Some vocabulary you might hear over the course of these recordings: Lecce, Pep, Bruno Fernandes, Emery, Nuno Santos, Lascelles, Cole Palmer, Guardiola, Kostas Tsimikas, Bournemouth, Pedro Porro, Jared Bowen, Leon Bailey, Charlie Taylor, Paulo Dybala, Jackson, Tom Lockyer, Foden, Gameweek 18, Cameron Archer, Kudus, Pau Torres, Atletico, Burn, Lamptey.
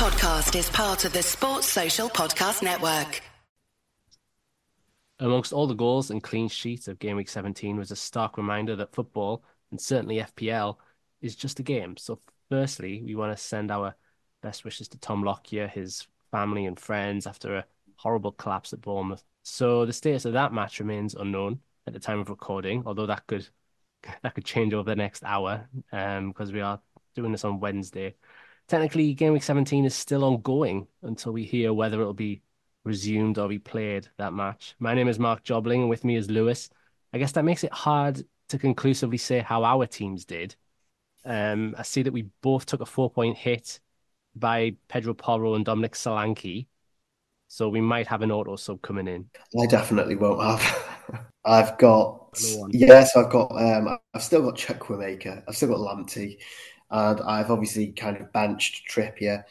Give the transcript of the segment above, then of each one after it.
podcast is part of the Sports Social Podcast Network. Amongst all the goals and clean sheets of Game Week 17 was a stark reminder that football, and certainly FPL, is just a game. So firstly, we want to send our best wishes to Tom Lockyer, his family and friends after a horrible collapse at Bournemouth. So the status of that match remains unknown at the time of recording, although that could change over the next hour because we are doing this on Wednesday. Technically, Game Week 17 is still ongoing until we hear whether it'll be resumed or replayed, that match. My name is Mark Jobling, and with me is Lewis. I guess that makes it hard to conclusively say how our teams did. I see that we both took a 4-point hit by Pedro Porro and Dominic Solanke, so we might have an auto sub coming in. I definitely won't have. I've still got Chuck Wamaker. I've still got Lamptey, and I've obviously kind of benched Trippier.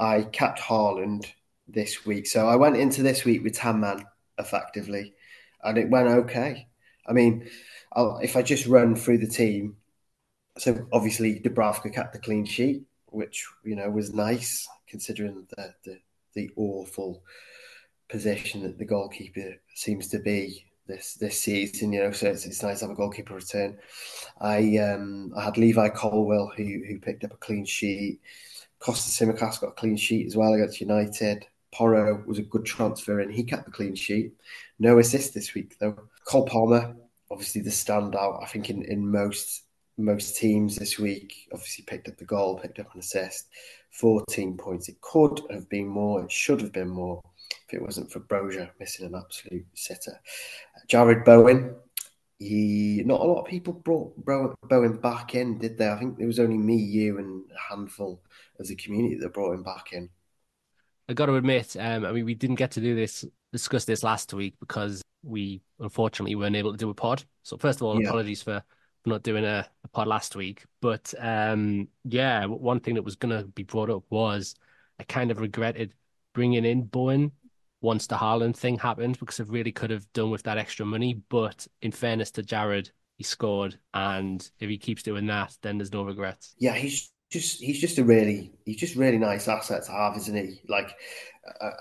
I capped Haaland this week, so I went into this week with 10 man effectively, and it went okay. I mean, if I just run through the team, so obviously Dubravka kept the clean sheet, which was nice considering the awful position that the goalkeeper seems to be this season. So it's nice to have a goalkeeper return. I had Levi Colwell who picked up a clean sheet. Kostas Tsimikas got a clean sheet as well against United. Porro was a good transfer and he kept the clean sheet. No assist this week, though. Cole Palmer, obviously the standout, I think, in most teams this week. Obviously picked up the goal, picked up an assist. 14 points. It could have been more. It should have been more if it wasn't for Brozier missing an absolute sitter. Jared Bowen. Not a lot of people brought Bowen back in, did they? I think it was only me, you, and a handful of the community that brought him back in. I got to admit, we didn't get to discuss this last week because we unfortunately weren't able to do a pod. So first of all, apologies for not doing a pod last week. But one thing that was going to be brought up was I kind of regretted bringing in Bowen once the Haaland thing happened, because I really could have done with that extra money. But in fairness to Jared, he scored, and if he keeps doing that, then there's no regrets. Yeah, he's just a really nice asset to have, isn't he? Like,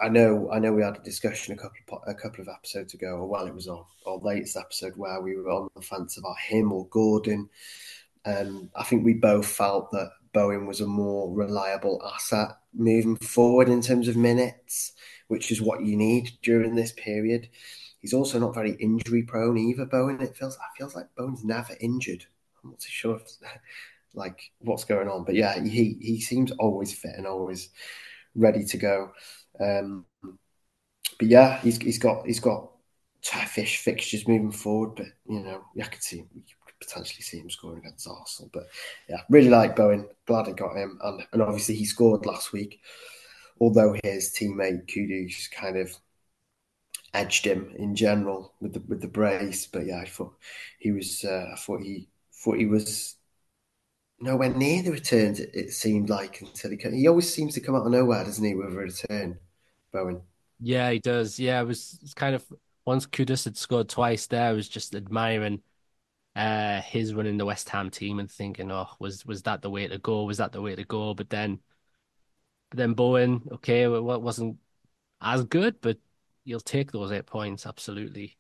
I know we had a discussion a couple of episodes ago, or well, it was our latest episode where we were on the fence about him or Gordon. I think we both felt that Bowen was a more reliable asset moving forward in terms of minutes, which is what you need during this period. He's also not very injury prone either, Bowen. It feels like Bowen's never injured. I'm not too sure what's going on, but yeah, he seems always fit and always ready to go. But yeah, he's got toughish fixtures moving forward, but I could see him, potentially see him scoring against Arsenal. But yeah, really like Bowen. Glad I got him, and obviously he scored last week. Although his teammate Kudus kind of edged him in general with the brace, but yeah, I thought he was nowhere near the returns. It seemed like until he always seems to come out of nowhere, doesn't he, with a return, Bowen? Yeah, he does. Yeah, it was kind of once Kudus had scored twice there, I was just admiring his running the West Ham team and thinking, oh, was that the way to go? Was that the way to go? But then Bowen, okay, well, wasn't as good, but you'll take those 8 points, absolutely.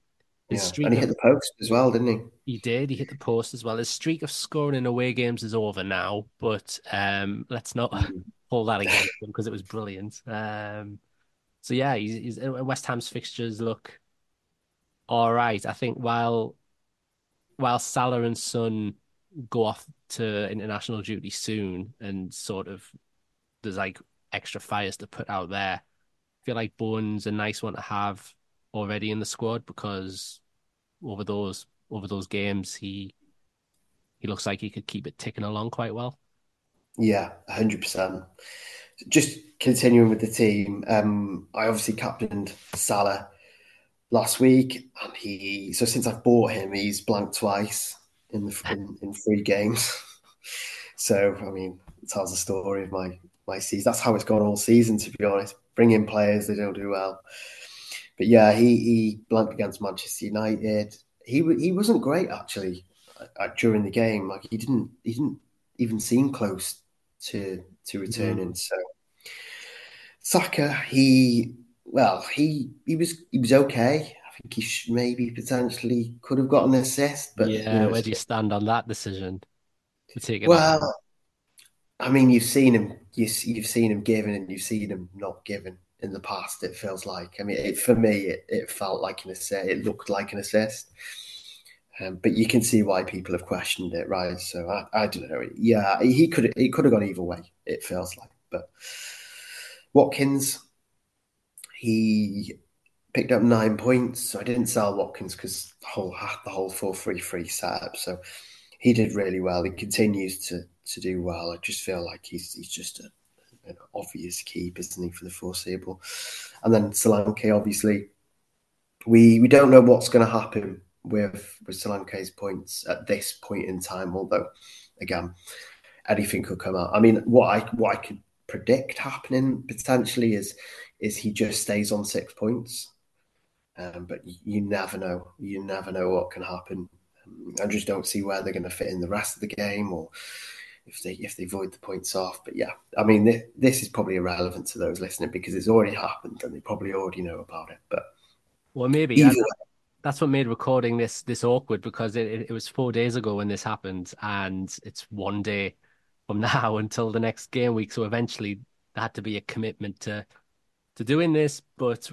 And he hit the post as well, didn't he? He did. He hit the post as well. His streak of scoring in away games is over now, but let's not hold that against him because it was brilliant. So, yeah, he's West Ham's fixtures look all right. I think while Salah and Son go off to international duty soon and sort of there's like extra fires to put out there, I feel like Bowen's a nice one to have already in the squad because over those games he looks like he could keep it ticking along quite well. Yeah, 100%. Just continuing with the team, I obviously captained Salah last week, and so since I've bought him, he's blanked twice in 3 games. So I mean, it tells the story of my season. That's how it's gone all season, to be honest. Bring in players, they don't do well. But yeah, he blanked against Manchester United. He wasn't great actually during the game. Like he didn't even seem close to returning. So Saka, he was okay. I think he maybe potentially could have got an assist, but where do you stand on that decision? Well, I mean, you've seen him given and you've seen him not given in the past. It feels like, I mean, for me, it felt like an assist. It looked like an assist. But you can see why people have questioned it, right? So I don't know. Yeah, it could have gone either way, it feels like. But Watkins, he picked up 9 points. So I didn't sell Watkins because the whole 4-3-3 setup. So he did really well. He continues to do well. I just feel like he's just an obvious keep, isn't he, for the foreseeable. And then Solanke, obviously, we don't know what's going to happen with Solanke's points at this point in time, although again anything could come out. I mean, what I could predict happening potentially is he just stays on 6 points, but you never know what can happen. I just don't see where they're going to fit in the rest of the game, or if they void the points off. But yeah, I mean, this is probably irrelevant to those listening because it's already happened and they probably already know about it. But well, maybe that's what made recording this awkward, because it was 4 days ago when this happened, and it's 1 day from now until the next game week. So eventually there had to be a commitment to doing this, but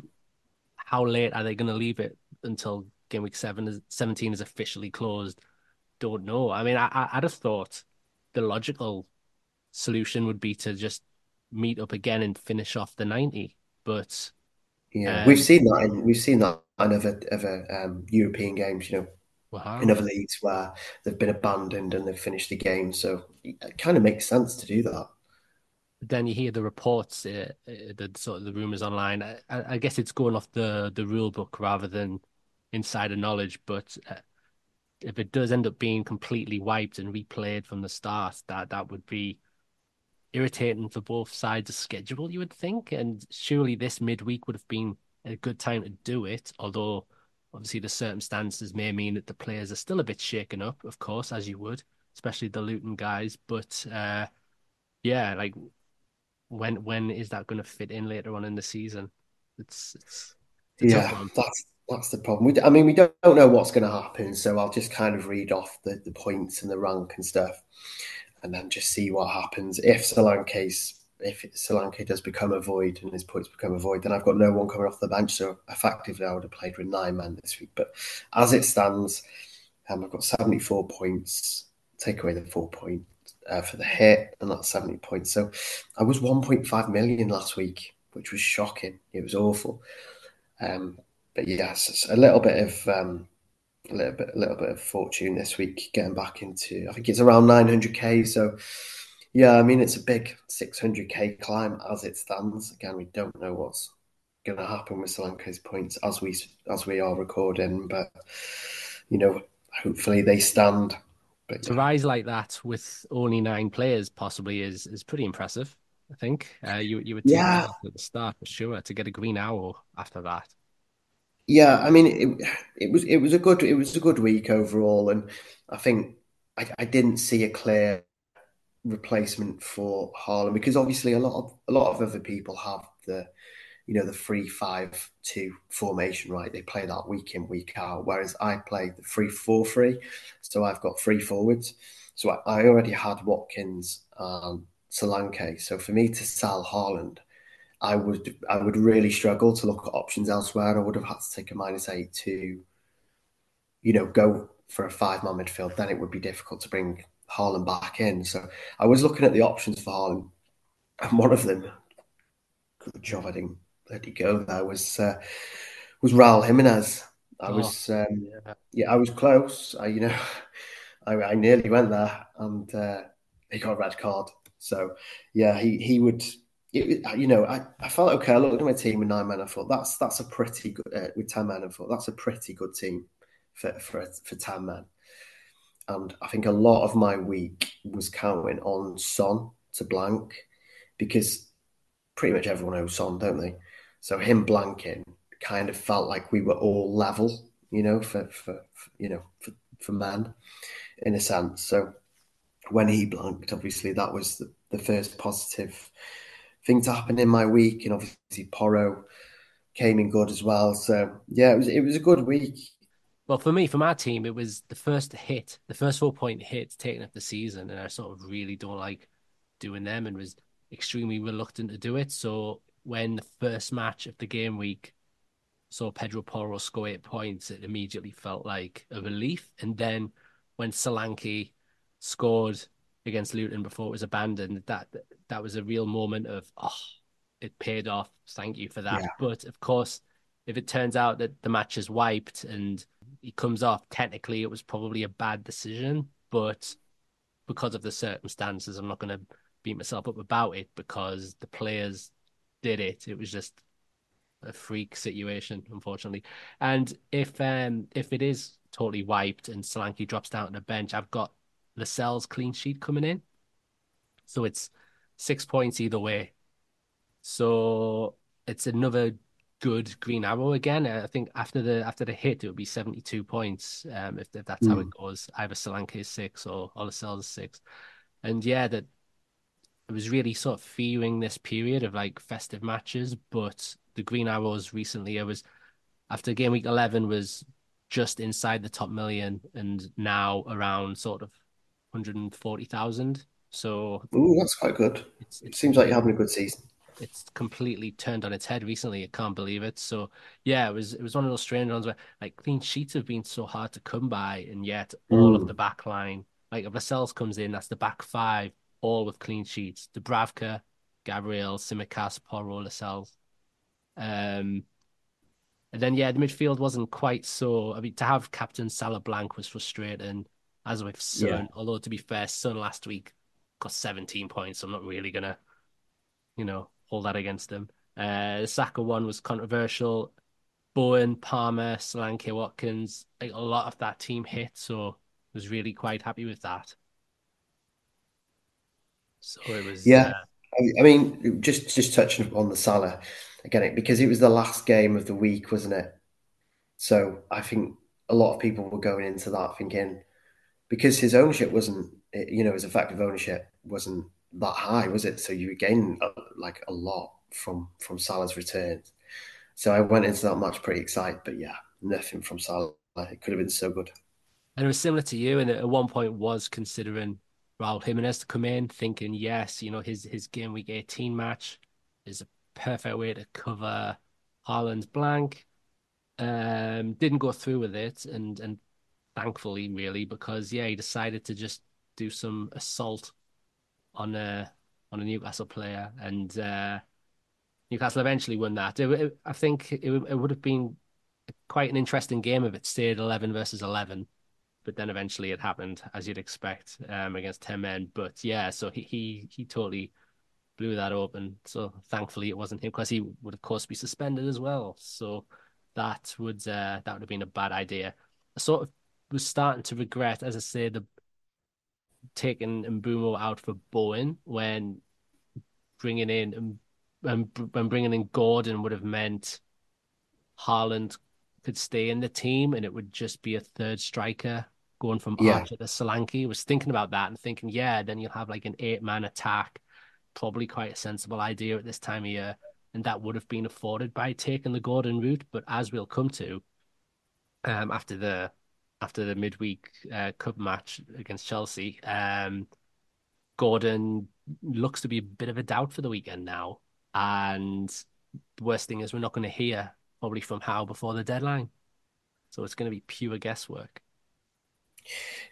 how late are they going to leave it until game week 17 is officially closed? Don't know. I mean, I'd have thought the logical solution would be to just meet up again and finish off the 90, but... Yeah, we've seen that in other European games, you know, in other leagues where they've been abandoned and they've finished the game. So it kind of makes sense to do that. Then you hear the reports, the rumours online. I guess it's going off the rule book rather than insider knowledge. But if it does end up being completely wiped and replayed from the start, that would be irritating for both sides of schedule, you would think, and surely this midweek would have been a good time to do it, although obviously the circumstances may mean that the players are still a bit shaken up, of course, as you would, especially the Luton guys. But when is that going to fit in later on in the season? It's yeah, that's the problem. We don't know what's going to happen, so I'll just kind of read off the points and the rank and stuff, and then just see what happens. If Solanke does become a void and his points become a void, then I've got no one coming off the bench. So effectively, I would have played with 9 men this week. But as it stands, I've got 74 points. Take away the 4 point for the hit, and that's 70 points. So I was 1.5 million last week, which was shocking. It was awful. But yes, it's a little bit of fortune this week, getting back into, I think it's around 900k. So yeah, I mean, it's a big 600k climb as it stands. Again, we don't know what's going to happen with Solanke's points as we are recording, but you know, hopefully they stand. But to rise like that with only 9 players possibly is pretty impressive. I think you would take that at the start for sure, to get a green arrow after that. Yeah, I mean, it was a good week overall, and I think I didn't see a clear replacement for Haaland, because obviously a lot of other people have the 3-5-2 formation, right? They play that week in, week out, whereas I play the 3-4-3, so I've got 3 forwards. So I already had Watkins and Solanke, so for me to sell Haaland, I would really struggle to look at options elsewhere. I would have had to take a -8 to, you know, go for a 5-man midfield. Then it would be difficult to bring Haaland back in. So I was looking at the options for Haaland, and one of them, good job I didn't let it go there, was Raúl Jiménez. I was close. I nearly went there, and he got a red card. So yeah, he would. I felt okay. I looked at my team with 9 men. I thought that's a pretty good with 10 men. I thought that's a pretty good team for 10 men. And I think a lot of my week was counting on Son to blank, because pretty much everyone owes Son, don't they? So him blanking kind of felt like we were all level, you know, for men, in a sense. So when he blanked, obviously that was the first positive things happened in my week, and obviously Porro came in good as well. So yeah, it was a good week. Well, for me, for my team, it was the first 4-point hit taken up the season, and I sort of really don't like doing them and was extremely reluctant to do it. So when the first match of the game week saw Pedro Porro score 8 points, it immediately felt like a relief. And then when Solanke scored against Luton before it was abandoned, that was a real moment of, oh, it paid off. Thank you for that. Yeah. But of course, if it turns out that the match is wiped and he comes off, technically it was probably a bad decision, but because of the circumstances, I'm not going to beat myself up about it because the players did it. It was just a freak situation, unfortunately. And if it is totally wiped and Solanke drops down on the bench, I've got Lascelles clean sheet coming in. So it's 6 points either way. So it's another good green arrow again. I think after the hit, it would be 72 points if that's how it goes. Either Solanke is 6 or Lascelles is 6. And yeah, that I was really sort of fearing this period of like festive matches, but the green arrows recently, I was after game week 11 was just inside the top million and now around sort of 140,000. So ooh, that's quite good. It seems like you're having a good season. It's completely turned on its head recently. I can't believe it. So yeah, it was one of those strange ones where like clean sheets have been so hard to come by, and yet all of the back line, like if Lascelles comes in, that's the back five, all with clean sheets. Dubravka, Gabriel, Tsimikas, Porro, Lascelles. And then, yeah, the midfield wasn't quite so... I mean, to have captain Salah blank was frustrating, as with Son. Yeah. Although, to be fair, Son last week got 17 points, so I'm not really going to, hold that against him. The Saka one was controversial. Bowen, Palmer, Solanke, Watkins, like a lot of that team hit, so I was really quite happy with that. So it was... Yeah. I mean, just touching on the Salah again, because it was the last game of the week, wasn't it? So I think a lot of people were going into that thinking, because his ownership wasn't, his effective ownership wasn't that high, was it? So you were gaining like a lot from Salah's returns. So I went into that match pretty excited, but yeah, nothing from Salah. It could have been so good. And it was similar to you, and at one point was considering Raúl Jiménez to come in, thinking, yes, his game week 18 match is a perfect way to cover Haaland's blank. Didn't go through with it, and thankfully, really, because, yeah, he decided to just do some assault on a Newcastle player, and Newcastle eventually won that. I think it would have been quite an interesting game if it stayed 11 versus 11. But then eventually it happened, as you'd expect, against 10 men. But yeah, so he totally blew that open. So thankfully it wasn't him, because he would, of course, be suspended as well. So that would have been a bad idea. I sort of was starting to regret, as I say, the taking Mbumo out for Bowen when bringing in Gordon would have meant Haaland could stay in the team and it would just be a third striker going from Archer to Solanke. I was thinking about that and thinking, yeah, then you'll have like an 8-man attack, probably quite a sensible idea at this time of year, and that would have been afforded by taking the Gordon route. But as we'll come to, after the midweek cup match against Chelsea, Gordon looks to be a bit of a doubt for the weekend now, and the worst thing is we're not going to hear probably from Howe before the deadline. So it's going to be pure guesswork.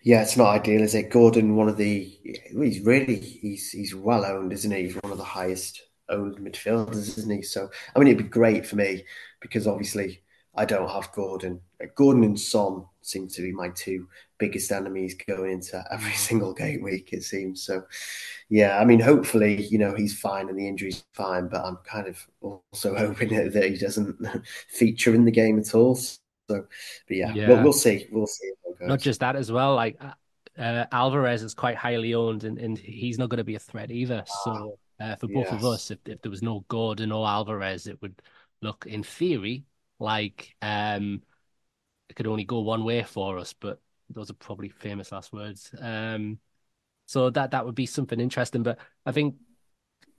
Yeah, it's not ideal, is it? Gordon, he's well owned, isn't he? He's one of the highest owned midfielders, isn't he? So, I mean, it'd be great for me because obviously I don't have Gordon. Gordon and Son seem to be my two biggest enemies going into every single game week, it seems. So, yeah, I mean, hopefully, he's fine and the injury's fine, but I'm kind of also hoping that he doesn't feature in the game at all. So, but yeah. We'll see. We'll see how it goes. Not just that as well, like Alvarez is quite highly owned and he's not going to be a threat either. So for both of us, if there was no Gordon or Alvarez, it would look, in theory, like it could only go one way for us, but those are probably famous last words. So that would be something interesting. But I think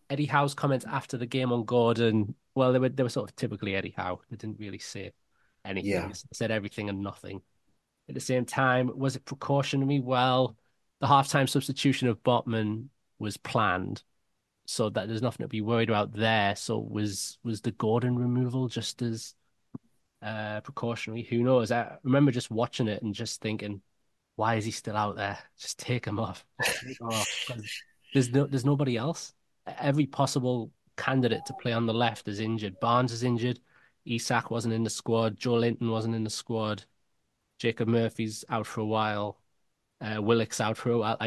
Eddie Howe's comments after the game on Gordon, well, they were sort of typically Eddie Howe. They didn't really say anything. Yeah. They said everything and nothing. At the same time, was it precautionary? Well, the halftime substitution of Botman was planned, so that there's nothing to be worried about there. So was the Gordon removal just as precautionary? Who knows? I remember just watching it and just thinking, why is he still out there? Just take him off. There's nobody else. Every possible candidate to play on the left is injured. Barnes is injured. Isak wasn't in the squad. Joe Linton wasn't in the squad. Jacob Murphy's out for a while. Willock's out for a while.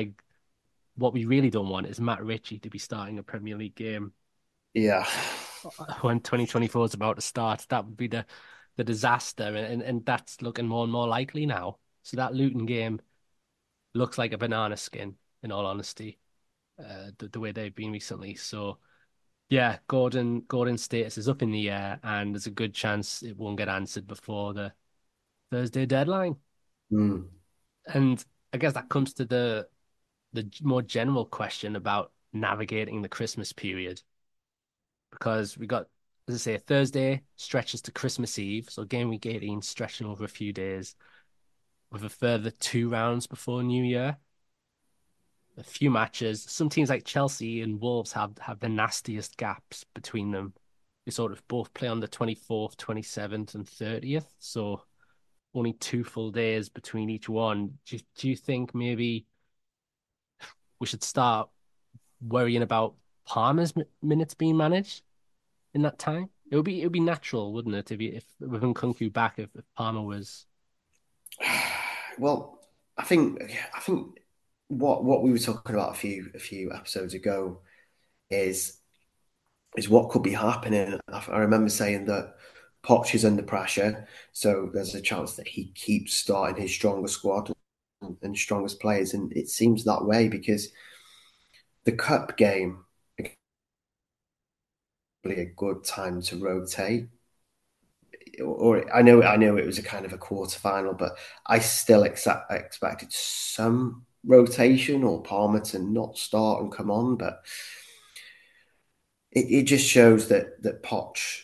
What we really don't want is Matt Ritchie to be starting a Premier League game. Yeah. When 2024 is about to start, that would be the disaster. And that's looking more and more likely now. So that Luton game looks like a banana skin, in all honesty, the way they've been recently. So, yeah, Gordon's status is up in the air, and there's a good chance it won't get answered before the Thursday deadline. Mm. And I guess that comes to the more general question about navigating the Christmas period, because we got, as I say, Thursday stretches to Christmas Eve, so game week 18 stretching over a few days, with a further 2 rounds before New Year. A few matches. Some teams like Chelsea and Wolves have the nastiest gaps between them. They sort of both play on the 24th, 27th and 30th. So only 2 full days between each one. Do you think maybe we should start worrying about Palmer's minutes being managed in that time? It would be natural, wouldn't it, if with Nkunku back, if Palmer was... Well, I think what we were talking about a few episodes ago is what could be happening. I remember saying that Poch is under pressure, so there's a chance that he keeps starting his stronger squad and strongest players, and it seems that way because the cup game is probably a good time to rotate. Or I know it was a kind of a quarter final, but I still expected some rotation or Palmer to not start and come on. But it just shows that Poch,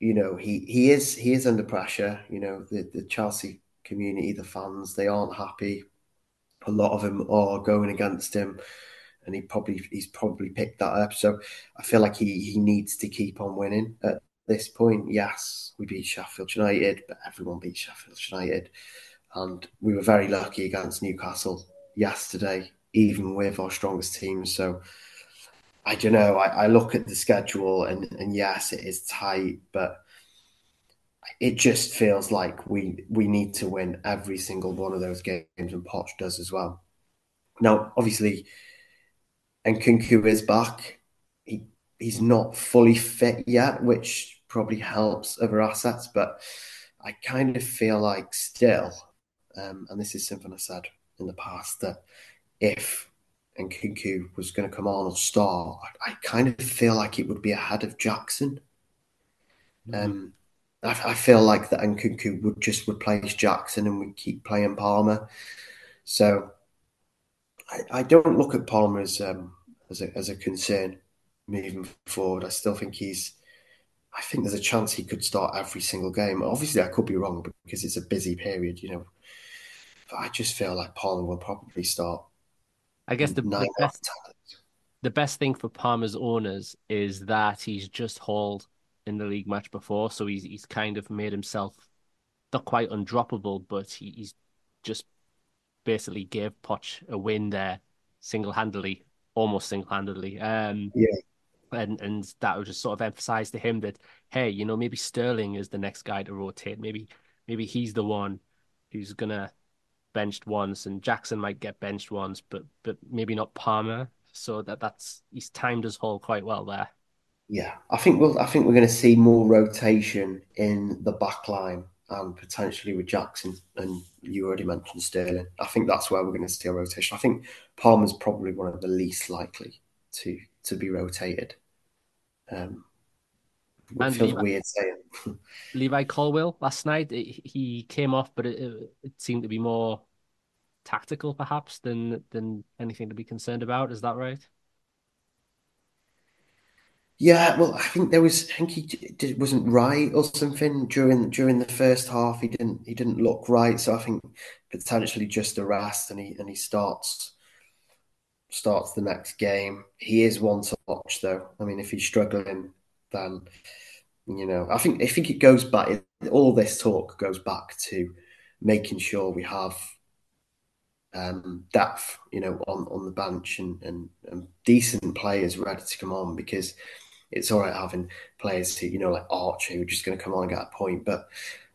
you know, he is under pressure. You know, the Chelsea community, the fans, they aren't happy. A lot of them are going against him, and he's probably picked that up. So I feel like he needs to keep on winning. At this point, yes, we beat Sheffield United, but everyone beat Sheffield United. And we were very lucky against Newcastle yesterday, even with our strongest team. So, I don't know. I look at the schedule and yes, it is tight, but it just feels like we need to win every single one of those games, and Poch does as well. Now, obviously, Nkunku is back. He's not fully fit yet, which probably helps other assets, but I kind of feel like still, and this is something I said in the past, that if Nkunku was going to come on or start, I kind of feel like it would be ahead of Jackson. I feel like that Nkunku would just replace Jackson and we keep playing Palmer. So I don't look at Palmer as a concern moving forward. I still think I think there's a chance he could start every single game. Obviously, I could be wrong because it's a busy period, you know. But I just feel like Palmer will probably start. I guess the best thing for Palmer's owners is that he's just hauled in the league match before, so he's kind of made himself not quite undroppable, but he's just basically gave Poch a win there almost single-handedly. Yeah. And that would just sort of emphasize to him that, hey, you know, maybe Sterling is the next guy to rotate. Maybe he's the one who's gonna benched once, and Jackson might get benched once, but maybe not Palmer. So that's he's timed his haul quite well there. Yeah, I think we're going to see more rotation in the back line and potentially with Jackson, and you already mentioned Sterling. I think that's where we're going to see a rotation. I think Palmer's probably one of the least likely to be rotated. And feels weird saying. Levi Colwell last night, he came off, but it seemed to be more tactical perhaps than anything to be concerned about. Is that right? Yeah, well, I think he wasn't right or something during the first half. He didn't look right, so I think potentially just a rest, and he starts the next game. He is one to watch, though. I mean, if he's struggling, then I think it goes back. All this talk goes back to making sure we have depth, on the bench and decent players ready to come on, because it's all right having players who, like Archer, who are just going to come on and get a point, but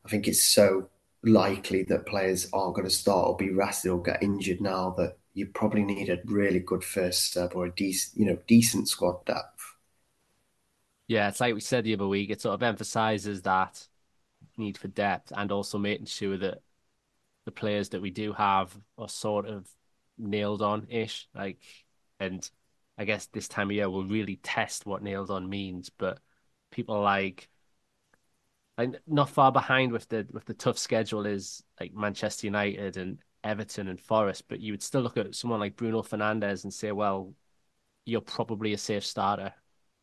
I think it's so likely that players aren't going to start or be rested or get injured now that you probably need a really good first step or a decent squad depth. Yeah, it's like we said the other week, it sort of emphasises that need for depth and also making sure that the players that we do have are sort of nailed on-ish. And I guess this time of year we'll really test what nailed on means, but people like not far behind with the tough schedule is like Manchester United and Everton and Forest, but you would still look at someone like Bruno Fernandes and say, well, you're probably a safe starter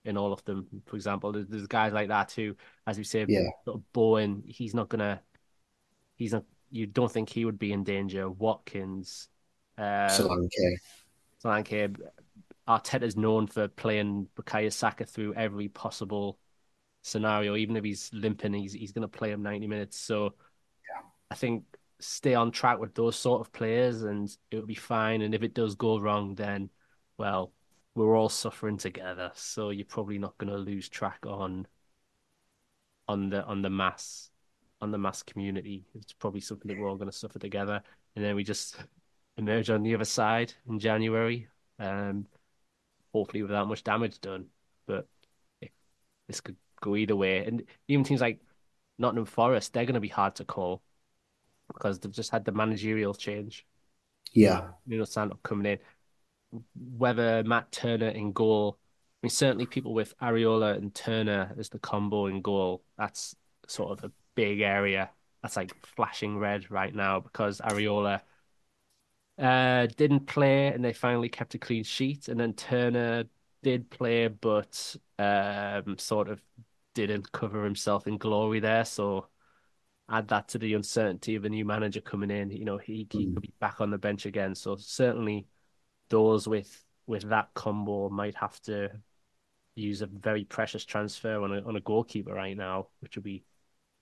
in all of them. For example, there's guys like that who, as we say, sort of Bowen, you don't think he would be in danger. Watkins, Solanke. Arteta's known for playing Bukayo Saka through every possible scenario. Even if he's limping, he's going to play him 90 minutes. So I think stay on track with those sort of players and it will be fine. And if it does go wrong, then, well, we're all suffering together. So you're probably not going to lose track on the mass community. It's probably something that we're all going to suffer together. And then we just emerge on the other side in January, hopefully without much damage done. But this could go either way. And even teams like Nottingham Forest, they're going to be hard to call because they've just had the managerial change. Yeah. Nuno Santos coming in. Whether Matt Turner in goal, I mean, certainly people with Areola and Turner as the combo in goal, that's sort of a big area that's like flashing red right now because Areola didn't play and they finally kept a clean sheet, and then Turner did play but sort of didn't cover himself in glory there. So add that to the uncertainty of a new manager coming in. He could be back on the bench again. So certainly those with that combo might have to use a very precious transfer on a goalkeeper right now, which would be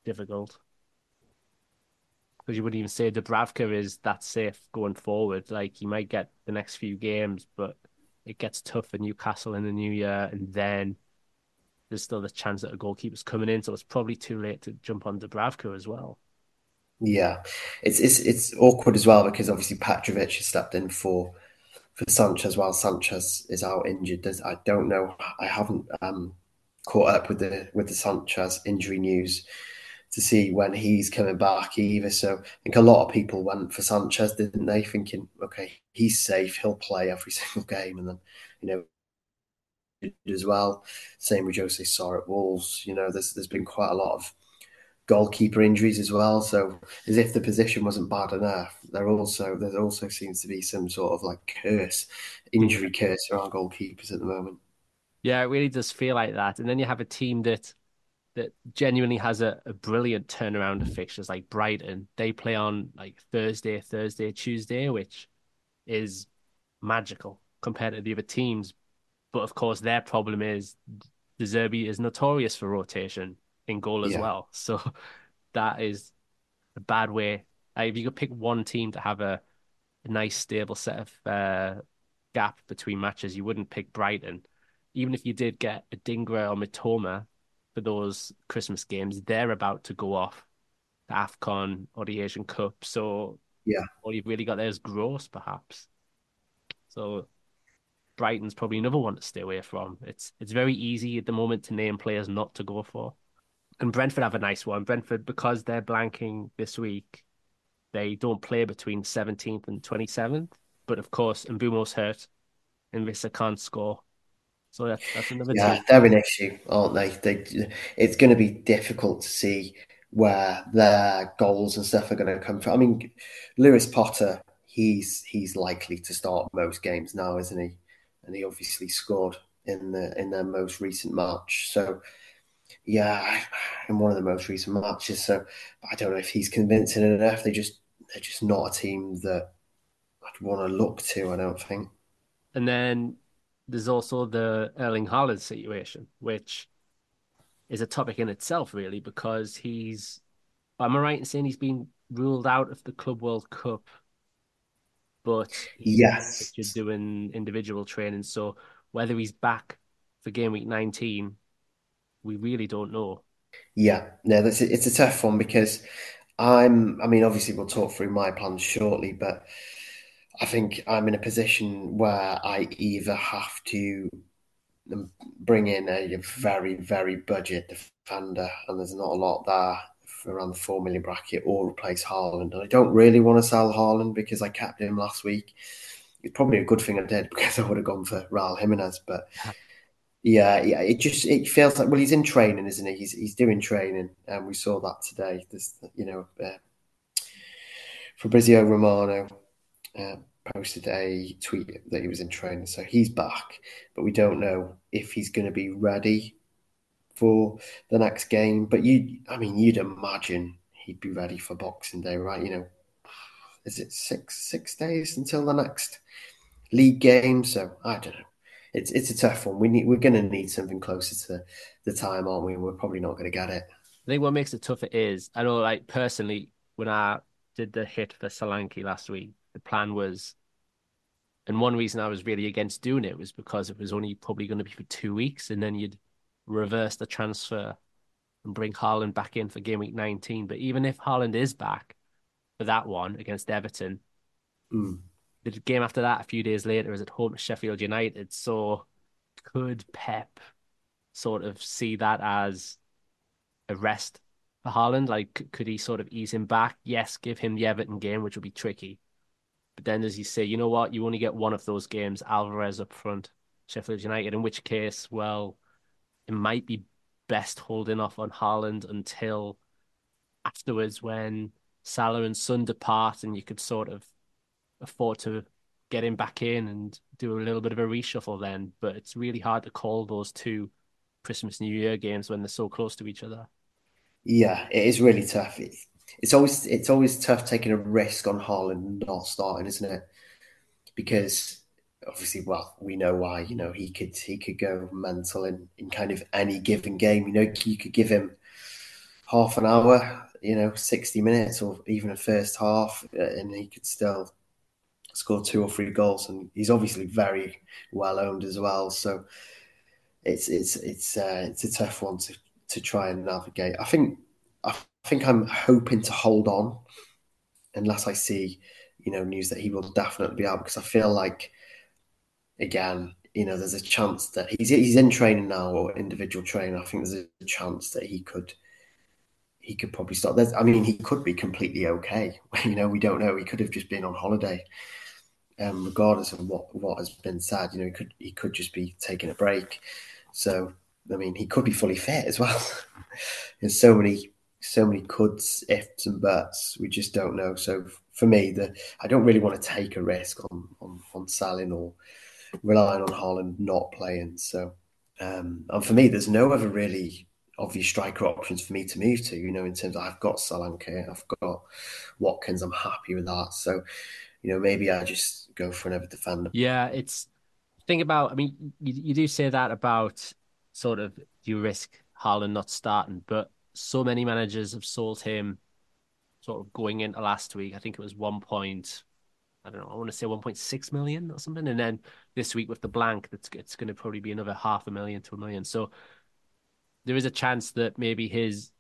difficult, because you wouldn't even say Dubravka is that safe going forward. Like, he might get the next few games, but it gets tough for Newcastle in the new year, and then there's still the chance that a goalkeeper's coming in, so it's probably too late to jump on Dubravka as well. Yeah, it's awkward as well because obviously Petrovic has stepped in for Sanchez while Sanchez is out injured. I don't know. I haven't caught up with the Sanchez injury news to see when he's coming back either. So I think a lot of people went for Sanchez, didn't they? Thinking, okay, he's safe, he'll play every single game. And then, as well, same with Jose Sarr at Wolves. There's been quite a lot of goalkeeper injuries as well. So as if the position wasn't bad enough, there also seems to be some sort of like injury curse around goalkeepers at the moment. Yeah, it really does feel like that. And then you have a team that genuinely has a brilliant turnaround of fixtures, like Brighton. They play on like Thursday, Tuesday, which is magical compared to the other teams. But of course, their problem is De Zerbi is notorious for rotation in goal as well. So that is a bad way. If you could pick one team to have a nice stable set of gap between matches, you wouldn't pick Brighton. Even if you did get a Dingra or Mitoma, for those Christmas games, they're about to go off the AFCON or the Asian Cup. So all you've really got there is Gross, perhaps. So Brighton's probably another one to stay away from. It's very easy at the moment to name players not to go for. And Brentford have a nice one. Brentford, because they're blanking this week, they don't play between 17th and 27th. But of course, Mbumo's hurt and Rissa can't score. So that's another team. They're an issue, aren't they? It's going to be difficult to see where their goals and stuff are going to come from. I mean, Lewis Potter, he's likely to start most games now, isn't he? And he obviously scored in their most recent match. So, yeah, in one of the most recent matches. So I don't know if he's convincing enough. They're just not a team that I'd want to look to, I don't think. And then there's also the Erling Haaland situation, which is a topic in itself, really, because he's, am I right in saying he's been ruled out of the Club World Cup, but he's just doing individual training. So whether he's back for game week 19, we really don't know. Yeah, no, it's a tough one because I mean, obviously we'll talk through my plans shortly, but I think I'm in a position where I either have to bring in a very, very budget defender, and there's not a lot there around the 4 million bracket, or replace Haaland. And I don't really want to sell Haaland because I kept him last week. It's probably a good thing I did because I would have gone for Raúl Jiménez. But yeah, it feels like, well, he's in training, isn't he? He's doing training, and we saw that today. There's, Fabrizio Romano posted a tweet that he was in training, so he's back, but we don't know if he's going to be ready for the next game. But you'd imagine he'd be ready for Boxing Day, right? You know, is it six days until the next league game? So I don't know. It's a tough one. We're going to need something closer to the time, aren't we? We're probably not going to get it. I think what makes it tougher is, I know, like, personally, when I did the hit for Solanke last week, the plan was, and one reason I was really against doing it was because it was only probably going to be for 2 weeks, and then you'd reverse the transfer and bring Haaland back in for game week 19. But even if Haaland is back for that one against Everton, the game after that, a few days later, is at home to Sheffield United. So could Pep sort of see that as a rest for Haaland? Like, could he sort of ease him back? Yes, give him the Everton game, which would be tricky. But then does he say, you know what, you only get one of those games, Alvarez up front, Sheffield United, in which case, well, it might be best holding off on Haaland until afterwards when Salah and Son depart and you could sort of afford to get him back in and do a little bit of a reshuffle then. But it's really hard to call those two Christmas New Year games when they're so close to each other. Yeah, it is really tough. It's always tough taking a risk on Haaland not starting, isn't it? Because obviously, well, we know why. You know, he could go mental in kind of any given game. You know, you could give him half an hour, 60 minutes, or even a first half, and he could still score 2 or 3 goals. And he's obviously very well owned as well. So it's a tough one to try and navigate. I think I'm hoping to hold on unless I see, news that he will definitely be out, because I feel like, again, there's a chance that he's in training now, or individual training. I think there's a chance that he could probably start. He could be completely okay. We don't know. He could have just been on holiday. Regardless of what has been said, he could just be taking a break. So, he could be fully fit as well. There's so many coulds, ifs and buts. We just don't know. So for me, I don't really want to take a risk on selling or relying on Haaland not playing. So, and for me, there's no other really obvious striker options for me to move to, in terms of, I've got Solanke, I've got Watkins, I'm happy with that. So, maybe I just go for another defender. Yeah, you do say that about sort of you risk Haaland not starting, but so many managers have sold him sort of going into last week. I think it was 1.6 million or something. And then this week with the blank, it's going to probably be another $500,000 to $1 million. So there is a chance that maybe his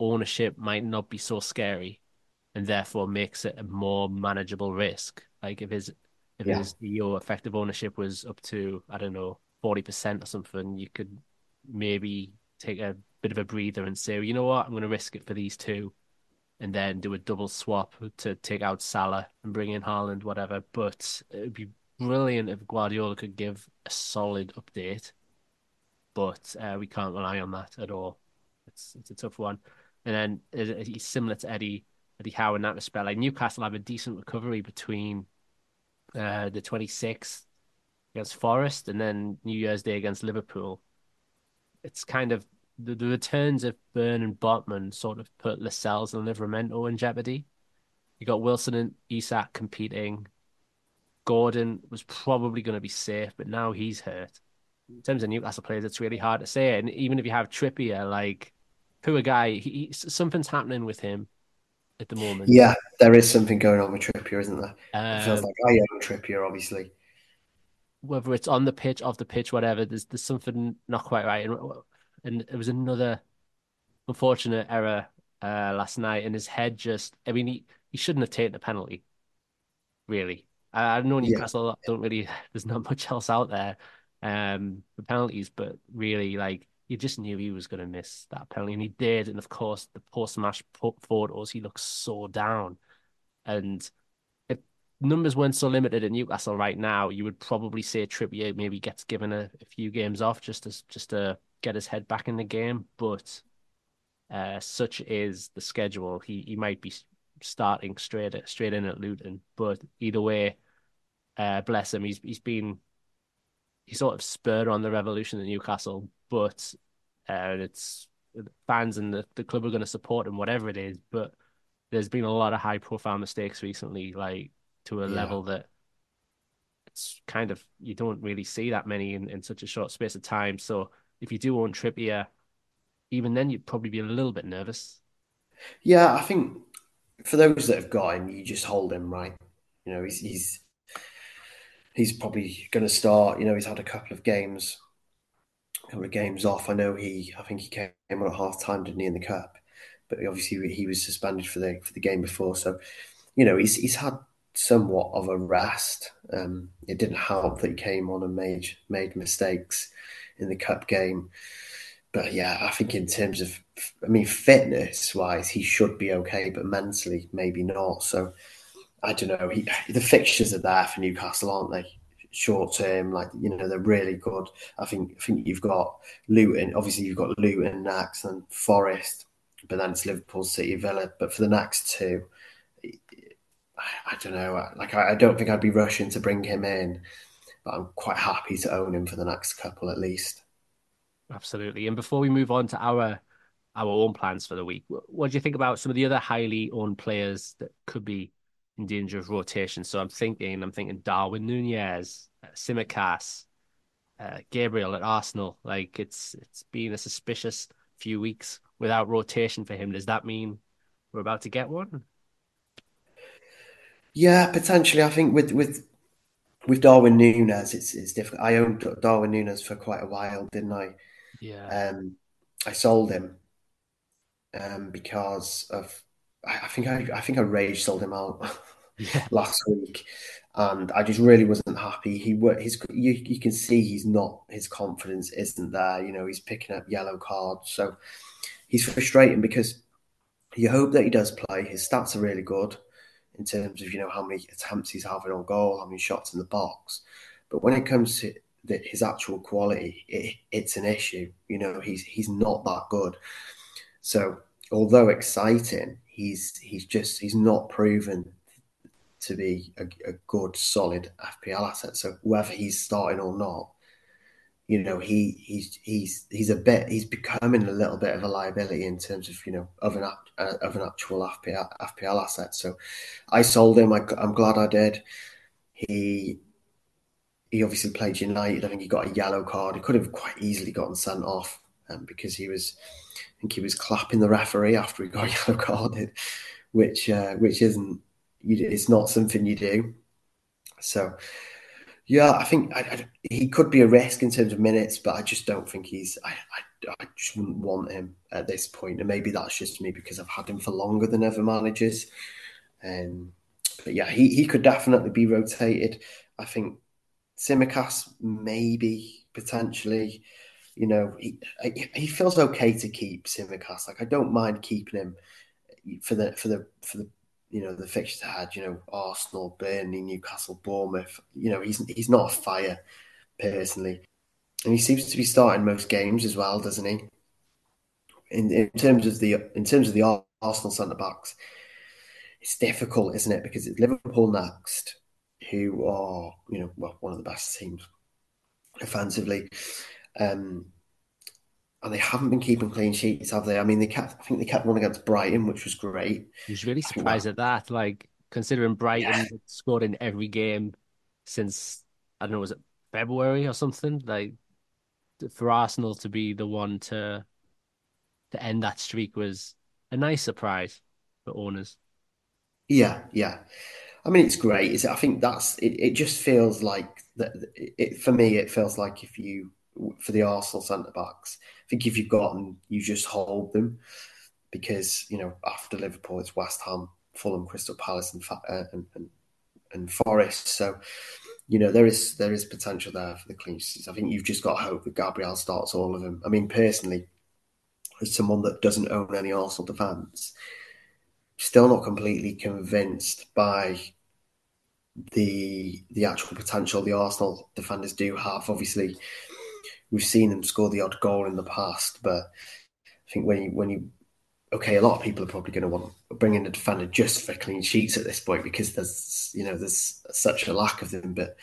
ownership might not be so scary and therefore makes it a more manageable risk. Like if his EO effective ownership was up to, 40% or something, you could maybe take a bit of a breather and say, you know what, I'm going to risk it for these two, and then do a double swap to take out Salah and bring in Haaland, whatever. But it would be brilliant if Guardiola could give a solid update, but we can't rely on that at all. It's a tough one. And then he's similar to Eddie Howe in that respect. Like, Newcastle have a decent recovery between the 26th against Forest, and then New Year's Day against Liverpool. It's kind of the returns of Byrne and Botman sort of put Lascelles and Livramento in jeopardy. You got Wilson and Isak competing. Gordon was probably going to be safe, but now he's hurt. In terms of Newcastle players, it's really hard to say. And even if you have Trippier, like, poor guy, something's happening with him at the moment. Yeah, there is something going on with Trippier, isn't there? It feels like I own Trippier, obviously. Whether it's on the pitch, off the pitch, whatever, there's something not quite right. And it was another unfortunate error last night, and his head just... I mean, he shouldn't have taken the penalty, really. I know Newcastle don't really... There's not much else out there for penalties, but really, like, you just knew he was going to miss that penalty, and he did. And, of course, the post-match photos, he looks so down. And if numbers weren't so limited at Newcastle right now, you would probably say Trippier maybe gets given a few games off just to get his head back in the game, but such is the schedule. He might be starting straight in at Luton, but either way, bless him. He sort of spurred on the revolution at Newcastle, but it's fans and the club are going to support him, whatever it is. But there's been a lot of high profile mistakes recently, like to a level that it's kind of, you don't really see that many in such a short space of time. So if you do own Trippier, even then you'd probably be a little bit nervous. Yeah, I think for those that have got him, you just hold him, right? You know, he's probably going to start. You know, he's had a couple of games off. I know I think he came on at half time, didn't he, in the cup? But obviously he was suspended for the game before. So, you know, he's had somewhat of a rest. It didn't help that he came on and made mistakes in the cup game. But yeah, I think in terms of, I mean, fitness-wise, he should be okay, but mentally, maybe not. So, I don't know. The fixtures are there for Newcastle, aren't they? Short-term, like, you know, they're really good. I think you've got Luton. Obviously, you've got Luton next and Forest, but then it's Liverpool, City, Villa. But for the next two, I don't know. Like, I don't think I'd be rushing to bring him in, but I'm quite happy to own him for the next couple at least. Absolutely. And before we move on to our own plans for the week, what do you think about some of the other highly owned players that could be in danger of rotation? So I'm thinking Darwin Nunez, Tsimikas, Gabriel at Arsenal. Like, it's been a suspicious few weeks without rotation for him. Does that mean we're about to get one? Yeah, potentially. I think with Darwin Núñez, it's difficult. I owned Darwin Núñez for quite a while, didn't I? Yeah. I sold him because of... I think I rage sold him out last week, and I just really wasn't happy. You can see his confidence isn't there. You know, he's picking up yellow cards, so he's frustrating because you hope that he does play. His stats are really good in terms of, you know, how many attempts he's having on goal, how many shots in the box. But when it comes to his actual quality, it's an issue. You know, he's not that good. So although exciting, he's not proven to be a good, solid FPL asset. So whether he's starting or not, you know, he's becoming a little bit of a liability in terms of, you know, of an actual FPL asset. So I sold him. I'm glad I did. He obviously played United. I think he got a yellow card. He could have quite easily gotten sent off because he was clapping the referee after he got yellow carded, which isn't. It's not something you do. So. Yeah, I think he could be a risk in terms of minutes, but I just don't think I just wouldn't want him at this point. And maybe that's just me because I've had him for longer than other managers. But yeah, he could definitely be rotated. I think Tsimikas maybe, potentially. You know, he feels okay to keep Tsimikas. Like, I don't mind keeping him for the you know, the fixtures had, you know, Arsenal, Burnley, Newcastle, Bournemouth. You know, he's not a fire, personally. And he seems to be starting most games as well, doesn't he? In terms of the Arsenal centre-backs, it's difficult, isn't it? Because it's Liverpool next, who are, you know, well, one of the best teams offensively. And they haven't been keeping clean sheets, have they? I mean, I think they kept one against Brighton, which was great. I was really surprised at that, like, considering Brighton scored in every game since, I don't know, was it February or something? Like, for Arsenal to be the one to end that streak was a nice surprise for owners. Yeah. I mean, it's great. I think that's it. It just feels like that. For me, it feels like for the Arsenal centre backs, I think if you've got them, you just hold them, because after Liverpool, it's West Ham, Fulham, Crystal Palace, and Forest. So there is potential there for the clean sheets. I think you've just got to hope that Gabriel starts all of them. I mean, personally, as someone that doesn't own any Arsenal defence, still not completely convinced by the actual potential the Arsenal defenders do have. Obviously, we've seen them score the odd goal in the past, but I think when a lot of people are probably going to want to bring in a defender just for clean sheets at this point, because there's such a lack of them. But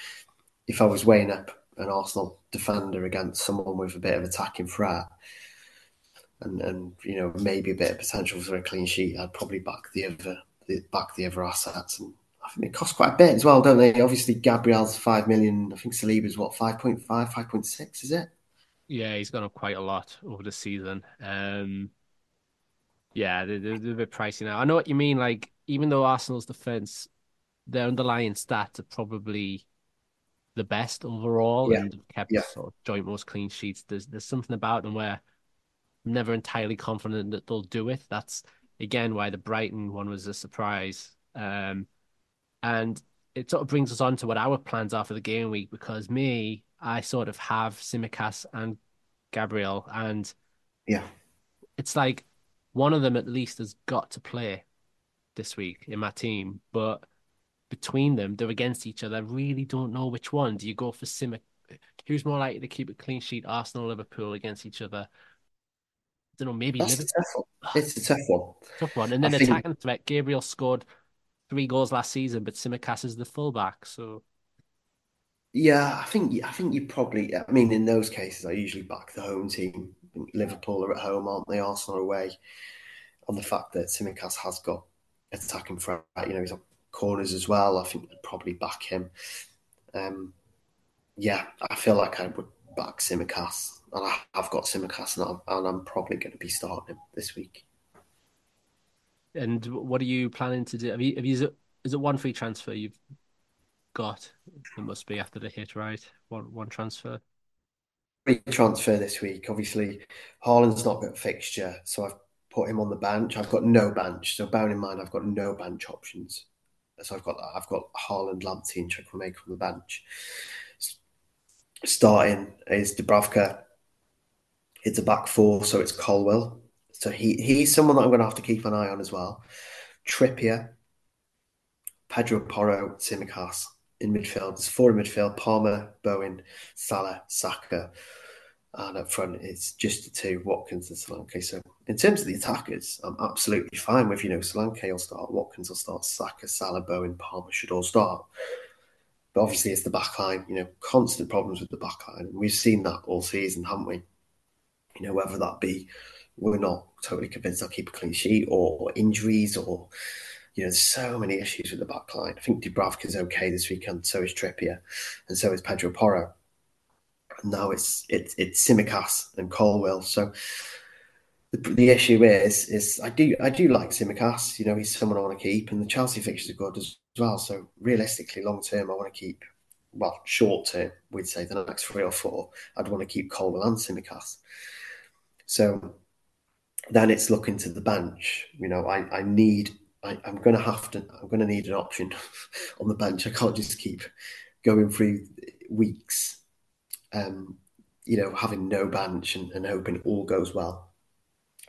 if I was weighing up an Arsenal defender against someone with a bit of attacking threat, and maybe a bit of potential for a clean sheet, I'd probably back the other assets. And I think they cost quite a bit as well, don't they? Obviously, Gabriel's 5 million. I think Saliba's, what, 5.5, 5.6, is it? Yeah, he's gone up quite a lot over the season. Yeah, they're a bit pricey now. I know what you mean. Like, even though Arsenal's defence, their underlying stats are probably the best overall and have kept sort of joint most clean sheets, there's something about them where I'm never entirely confident that they'll do it. That's, again, why the Brighton one was a surprise. And it sort of brings us on to what our plans are for the game week, because I sort of have Tsimikas and Gabriel, and it's like one of them at least has got to play this week in my team. But between them, they're against each other. I really don't know which one. Do you go for Tsimikas? Who's more likely to keep a clean sheet, Arsenal or Liverpool, against each other? I don't know, maybe Liverpool. It's a tough one. And then attacking threat, Gabriel scored 3 goals last season, but Tsimikas is the fullback, so... Yeah, I think you probably... I mean, in those cases, I usually back the home team. Liverpool are at home, aren't they? Arsenal are away. On the fact that Tsimikas has got attacking threat, he's on corners as well, I think I'd probably back him. Yeah, I feel like I would back Tsimikas. And I've got Tsimikas, and I'm probably going to be starting him this week. And what are you planning to do? Is it one free transfer you've got? It must be after the hit, right? One transfer? Free transfer this week. Obviously, Haaland's not got a fixture, so I've put him on the bench. I've got no bench, so bearing in mind I've got no bench options. So I've got Haaland, Lamptey and Trippier on the bench. Starting is Dubravka. It's a back four, so it's Colwell. So he's someone that I'm going to have to keep an eye on as well. Trippier, Pedro Porro, Tsimikas in midfield. There's 4 in midfield: Palmer, Bowen, Salah, Saka. And up front, it's just the 2, Watkins and Solanke. So in terms of the attackers, I'm absolutely fine with, Solanke will start, Watkins will start, Saka, Salah, Bowen, Palmer should all start. But obviously it's the back line, constant problems with the back line. And we've seen that all season, haven't we? Whether that be we're not totally convinced they'll keep a clean sheet, or injuries, or there's so many issues with the back line. I think Dubravka's okay this weekend, so is Trippier, and so is Pedro Porro. And now it's Tsimikas and Colwell. So the issue is I do like Tsimikas. He's someone I want to keep, and the Chelsea fixtures are good as well. So realistically, long term, I want to keep. Well, short term, we'd say the next 3 or 4. I'd want to keep Colwell and Tsimikas. So then it's looking to the bench. I'm going to need an option on the bench. I can't just keep going through weeks, having no bench and hoping it all goes well.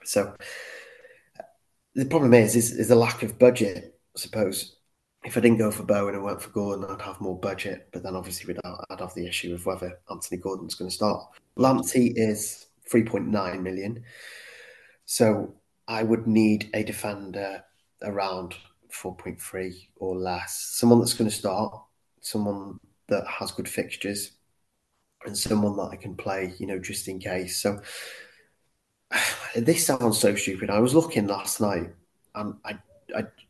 So the problem is the lack of budget, I suppose. If I didn't go for Bowen and went for Gordon, I'd have more budget. But then obviously I'd have the issue of whether Anthony Gordon's going to start. Lamptey is 3.9 million. So I would need a defender around 4.3 or less. Someone that's going to start, someone that has good fixtures, and someone that I can play, you know, just in case. So this sounds so stupid. I was looking last night, and I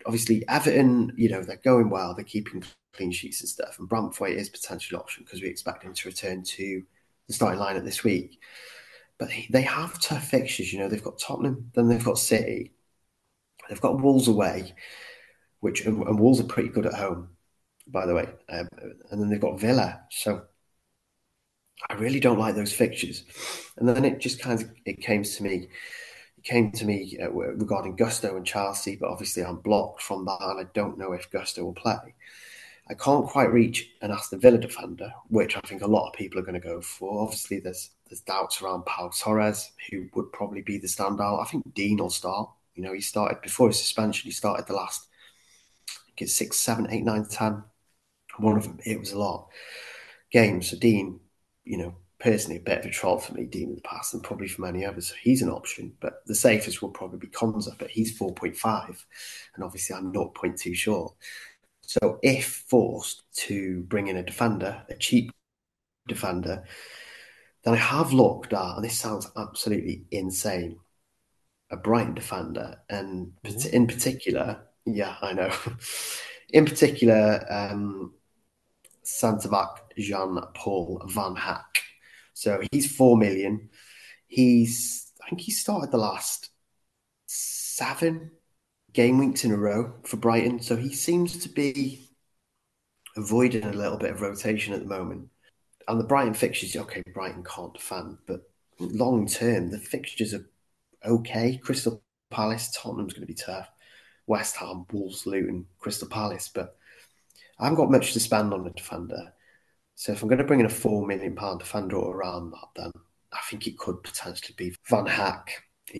obviously Everton, you know, they're going well, they're keeping clean sheets and stuff, and Braithwaite is a potential option because we expect him to return to the starting lineup this week. But they have tough fixtures, you know. They've got Tottenham, then they've got City, they've got Wolves away, which and Wolves are pretty good at home, by the way. And then they've got Villa. So I really don't like those fixtures. And then it just kind of it came to me regarding Gusto and Chelsea, but obviously I'm blocked from that, and I don't know if Gusto will play. I can't quite reach an Aston Villa defender, which I think a lot of people are going to go for. Obviously, there's doubts around Pau Torres, who would probably be the standout. I think Dean will start. You know, he started before his suspension. He started the last, I think it's 6, 7, 8, 9, 10. One of them, it was a lot games. So Dean, you know, personally a bit of a troll for me, Dean in the past, and probably for many others. So he's an option, but the safest will probably be Konsa, but he's 4.5, and obviously I'm 0.2 short. So if forced to bring in a defender, a cheap defender, then I have looked at, and this sounds absolutely insane, a Brighton defender, and in particular, yeah, I know, in particular, centre-back Jean-Paul Van Hecke. So he's 4 million. I think he started the last 7 game weeks in a row for Brighton. So he seems to be avoiding a little bit of rotation at the moment. And the Brighton fixtures, okay, Brighton can't defend, but long-term, the fixtures are okay. Crystal Palace, Tottenham's going to be tough. West Ham, Wolves, Luton, Crystal Palace, but I haven't got much to spend on a defender. So if I'm going to bring in a £4 million defender or around that, then I think it could potentially be Van Hecke.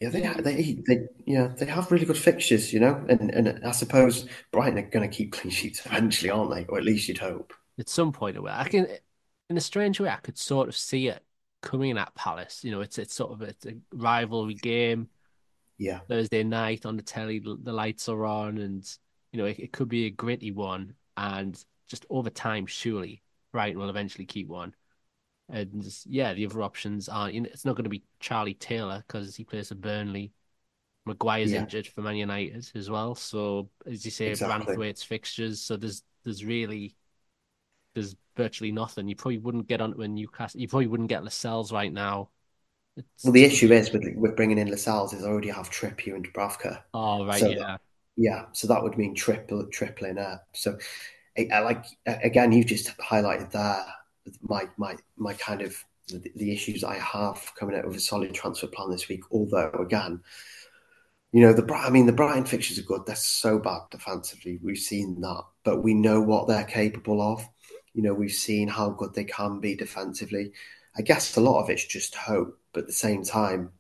Yeah, they have really good fixtures, you know, and I suppose Brighton are going to keep clean sheets eventually, aren't they? Or at least you'd hope. At some point, in a strange way, I could sort of see it coming at Palace. You know, it's a rivalry game. Yeah, Thursday night on the telly, the lights are on, and you know it could be a gritty one. And just over time, surely Brighton will eventually keep one. And just, yeah, the other options aren't. You know, it's not going to be Charlie Taylor because he plays for Burnley. Maguire's injured for Man United as well. So as you say, Braithwaite's fixtures. So there's virtually nothing. You probably wouldn't get onto a Newcastle. You probably wouldn't get Lascelles right now. Well, the issue is with bringing in Lascelles is I already have Trippier and Dubravka. Oh right, so so that would mean tripling up. So, again, you've just highlighted there my kind of the issues I have coming out with a solid transfer plan this week. Although, again, you know, the Brighton fixtures are good. They're so bad defensively. We've seen that, but we know what they're capable of. You know, we've seen how good they can be defensively. I guess a lot of it's just hope, but at the same time,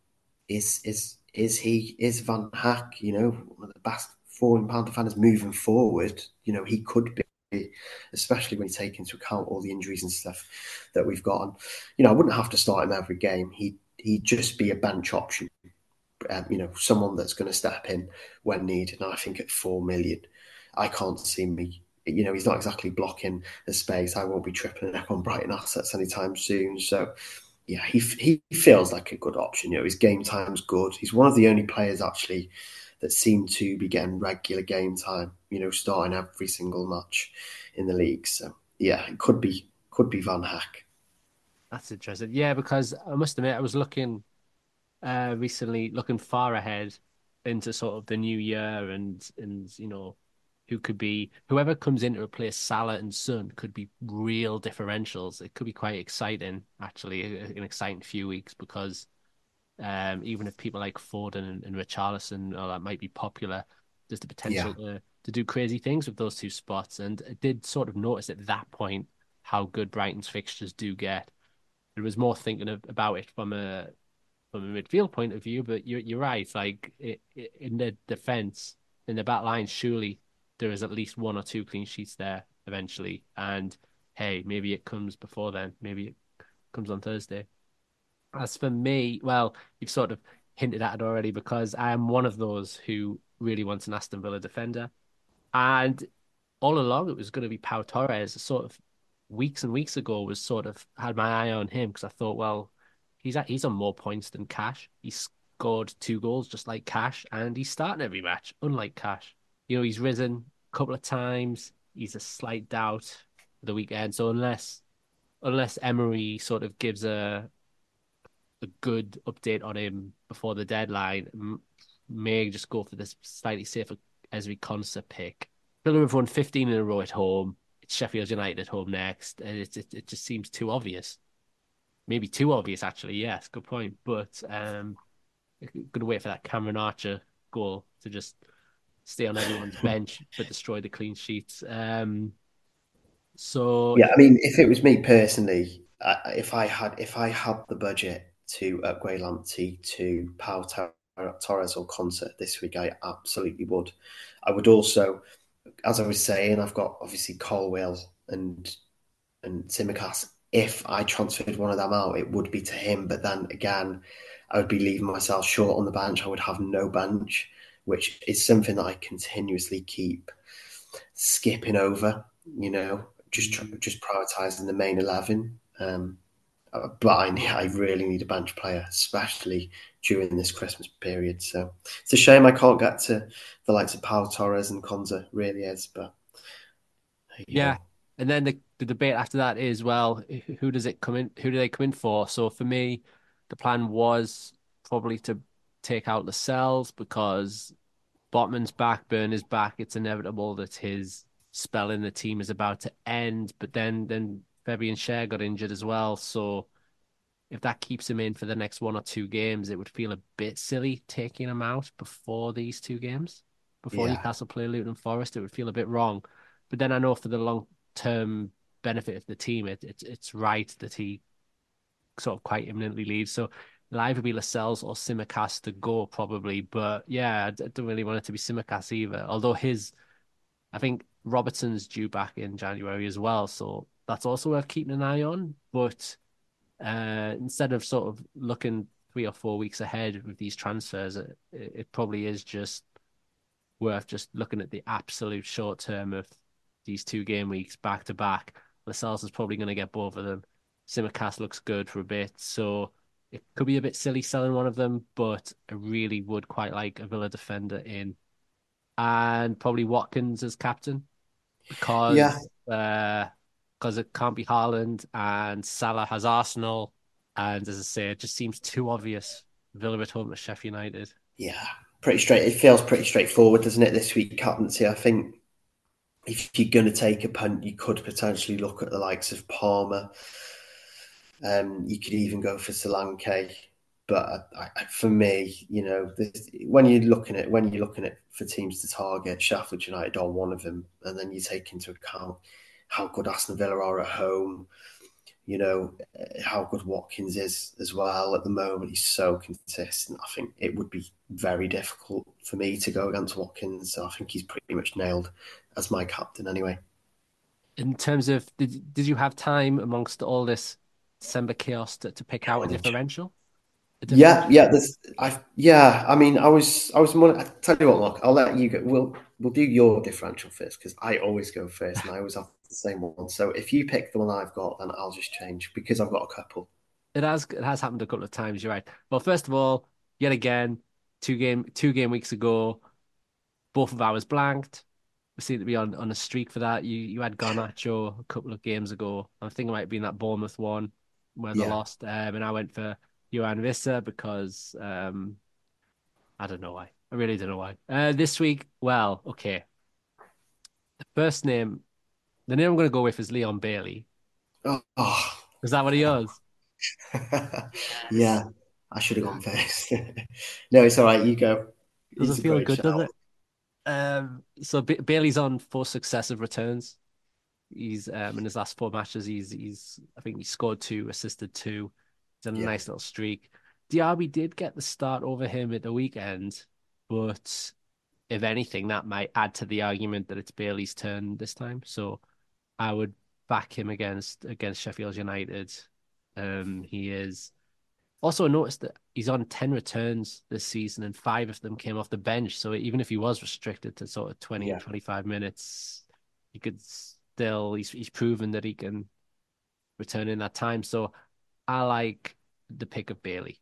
is Van Hecke, you know, one of the best £4 million defenders moving forward? You know, he could be, especially when you take into account all the injuries and stuff that we've got. And, you know, I wouldn't have to start him every game. He'd just be a bench option, you know, someone that's going to step in when needed. And I think at £4 million, I can't see me. You know, he's not exactly blocking the space. I won't be tripling up on Brighton assets anytime soon. So, yeah, he feels like a good option. You know, his game time's good. He's one of the only players, actually, that seem to be getting regular game time, you know, starting every single match in the league. So, yeah, it could be Van Hecke. That's interesting. Yeah, because I must admit, I was recently looking far ahead into sort of the new year and you know, whoever comes in to replace Salah and Son could be real differentials. It could be quite exciting, actually, an exciting few weeks because even if people like Foden and Richarlison that might be popular, there's the potential to do crazy things with those two spots. And I did sort of notice at that point how good Brighton's fixtures do get. There was more thinking about it from a midfield point of view, but you're right. Like in the defence, in the back line, surely there is at least one or two clean sheets there eventually. And hey, maybe it comes before then. Maybe it comes on Thursday. As for me, well, you've sort of hinted at it already because I am one of those who really wants an Aston Villa defender. And all along, it was going to be Pau Torres. I sort of weeks and weeks ago was sort of had my eye on him because I thought, well, he's on more points than Cash. He scored 2 goals just like Cash, and he's starting every match, unlike Cash. You know, he's risen a couple of times. He's a slight doubt for the weekend. So unless Emery sort of gives a good update on him before the deadline, may just go for this slightly safer Ezri Konsa pick. Fulham have won 15 in a row at home. It's Sheffield United at home next, and it just seems too obvious. Maybe too obvious, actually. Yes, good point. But going to wait for that Cameron Archer goal to just stay on everyone's bench but destroy the clean sheets. So yeah, I mean, if it was me personally, if I had the budget to upgrade Lamptey to Pau Torres or Konsa this week, I absolutely would. I would also, as I was saying, I've got obviously Colwell and Tsimikas. If I transferred one of them out, it would be to him. But then again, I would be leaving myself short on the bench. I would have no bench, which is something that I continuously keep skipping over. You know, just prioritising the main 11. But I really need a bench player, especially during this Christmas period. So it's a shame I can't get to the likes of Pau Torres and Konsa, really is. But yeah. And then the debate after that is, well, who does it come in? Who do they come in for? So for me, the plan was probably to take out Lascelles because Botman's back, Burn is back. It's inevitable that his spell in the team is about to end. But then Fabian Schär got injured as well. So if that keeps him in for the next 1 or 2 games, it would feel a bit silly taking him out before these 2 games. Before Newcastle play Luton Forest, it would feel a bit wrong. But then I know for the long-term benefit of the team, it's right that he sort of quite imminently leaves. So it'll either be Lascelles or Tsimikas to go probably. But yeah, I don't really want it to be Tsimikas either. Although I think Robertson's due back in January as well. So that's also worth keeping an eye on. But instead of sort of looking 3 or 4 weeks ahead with these transfers, it probably is just worth just looking at the absolute short term of these 2 game weeks back to back. Lascelles is probably going to get both of them. Tsimikas looks good for a bit, so it could be a bit silly selling one of them, but I really would quite like a Villa defender in. And probably Watkins as captain because it can't be Haaland, and Salah has Arsenal. And as I say, it just seems too obvious. Villa at home at Sheffield United. Yeah, it feels pretty straightforward, doesn't it, this week, captaincy? I think if you're going to take a punt, you could potentially look at the likes of Palmer. You could even go for Solanke. But for me, you know, when you're looking at for teams to target, Sheffield United are one of them, and then you take into account how good Aston Villa are at home, you know, how good Watkins is as well at the moment. He's so consistent. I think it would be very difficult for me to go against Watkins. So I think he's pretty much nailed as my captain anyway. In terms of, did you have time amongst all this December chaos to pick out a differential? I mean, I was more. I tell you what, Mark, I'll let you go. We'll do your differential first because I always go first and I always have the same one. So if you pick the one I've got, then I'll just change because I've got a couple. It has happened a couple of times. You're right. Well, first of all, yet again, two game weeks ago, both of ours blanked. We seem to be on a streak for that. You had Garnacho a couple of games ago. I think it might have been that Bournemouth one where they lost, and I went for Johan Visser because I don't know why. I really don't know why. This week, well, okay. The name I'm going to go with is Leon Bailey. Oh. Is that what he does? Yeah, I should have gone first. No, it's all right. You go. Doesn't feel good, does it? So Bailey's on 4 successive returns. He's in his last 4 matches. He's I think he scored 2, assisted 2. Done a nice little streak. Diaby did get the start over him at the weekend, but if anything, that might add to the argument that it's Bailey's turn this time. So I would back him against Sheffield United. He is also noticed that he's on 10 returns this season, and 5 of them came off the bench. So even if he was restricted to sort of 20 or 25 minutes, he's proven that he can returning that time. So I like the pick of Bailey.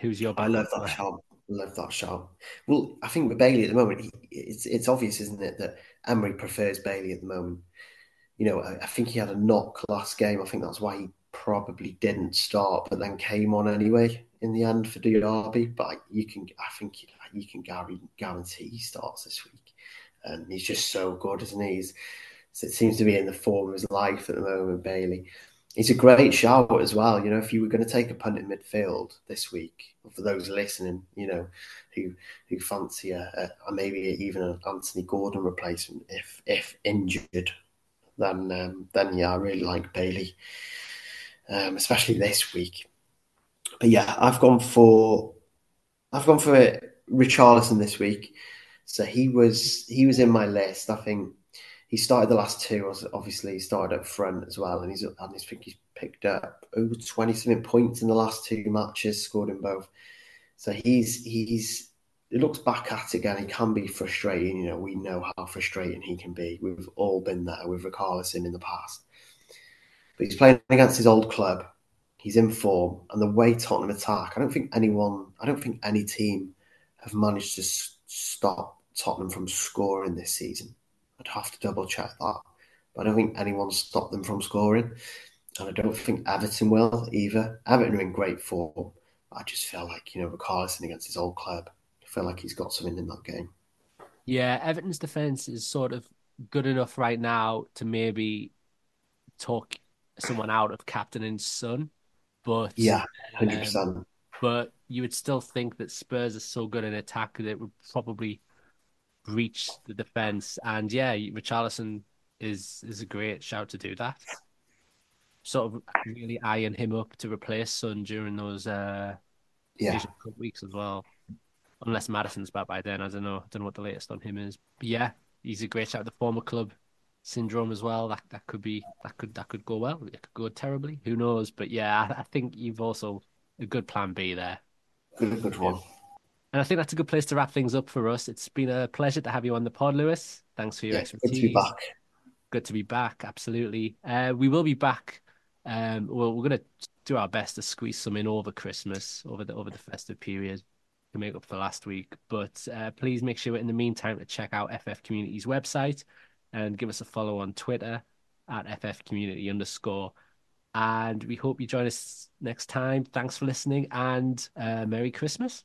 Who's your back? I love that shout. Well, I think with Bailey at the moment, it's obvious, isn't it, that Emery prefers Bailey at the moment. You know, I think he had a knock last game. I think that's why he probably didn't start, but then came on anyway in the end for Derby. But I think you can guarantee he starts this week. And he's just so good, isn't he? It seems to be in the form of his life at the moment, Bailey. He's a great shout as well. You know, if you were going to take a punt in midfield this week, for those listening, you know, who fancy a maybe even an Anthony Gordon replacement, if injured, then yeah, I really like Bailey, especially this week. But yeah, I've gone for Richarlison this week. So he was in my list. I think he started the last two. Obviously, he started up front as well, and I think he's picked up over 20-something points in the last two matches, scored in both. So he looks back at it again. He can be frustrating. You know, we know how frustrating he can be. We've all been there with Richarlison in the past. But he's playing against his old club. He's in form, and the way Tottenham attack, I don't think any team have managed to stop Tottenham from scoring this season. I'd have to double check that, but I don't think anyone stopped them from scoring, and I don't think Everton will either. Everton are in great form. I just feel like, you know, Richarlison against his old club, I feel like he's got something in that game. Yeah, Everton's defence is sort of good enough right now to maybe talk someone out of captaining Son, but yeah, 100%. But you would still think that Spurs are so good in attack that it would probably breach the defence. And yeah, Richarlison is a great shout to do that. Sort of really eyeing him up to replace Son during those Asian Cup weeks as well. Unless Madison's back by then, I don't know. I don't know what the latest on him is. But yeah, he's a great shout. The former club syndrome as well. That could go well. It could go terribly. Who knows? But yeah, I think you've also a good plan B there. Good one. And I think that's a good place to wrap things up for us. It's been a pleasure to have you on the pod, Lewis. Thanks for your expertise. Good to be back. Absolutely. We will be back. We're going to do our best to squeeze some in over Christmas, over the festive period, to make up for last week. But please make sure in the meantime to check out FF Community's website and give us a follow on Twitter at FFCommunity_. And we hope you join us next time. Thanks for listening, and Merry Christmas.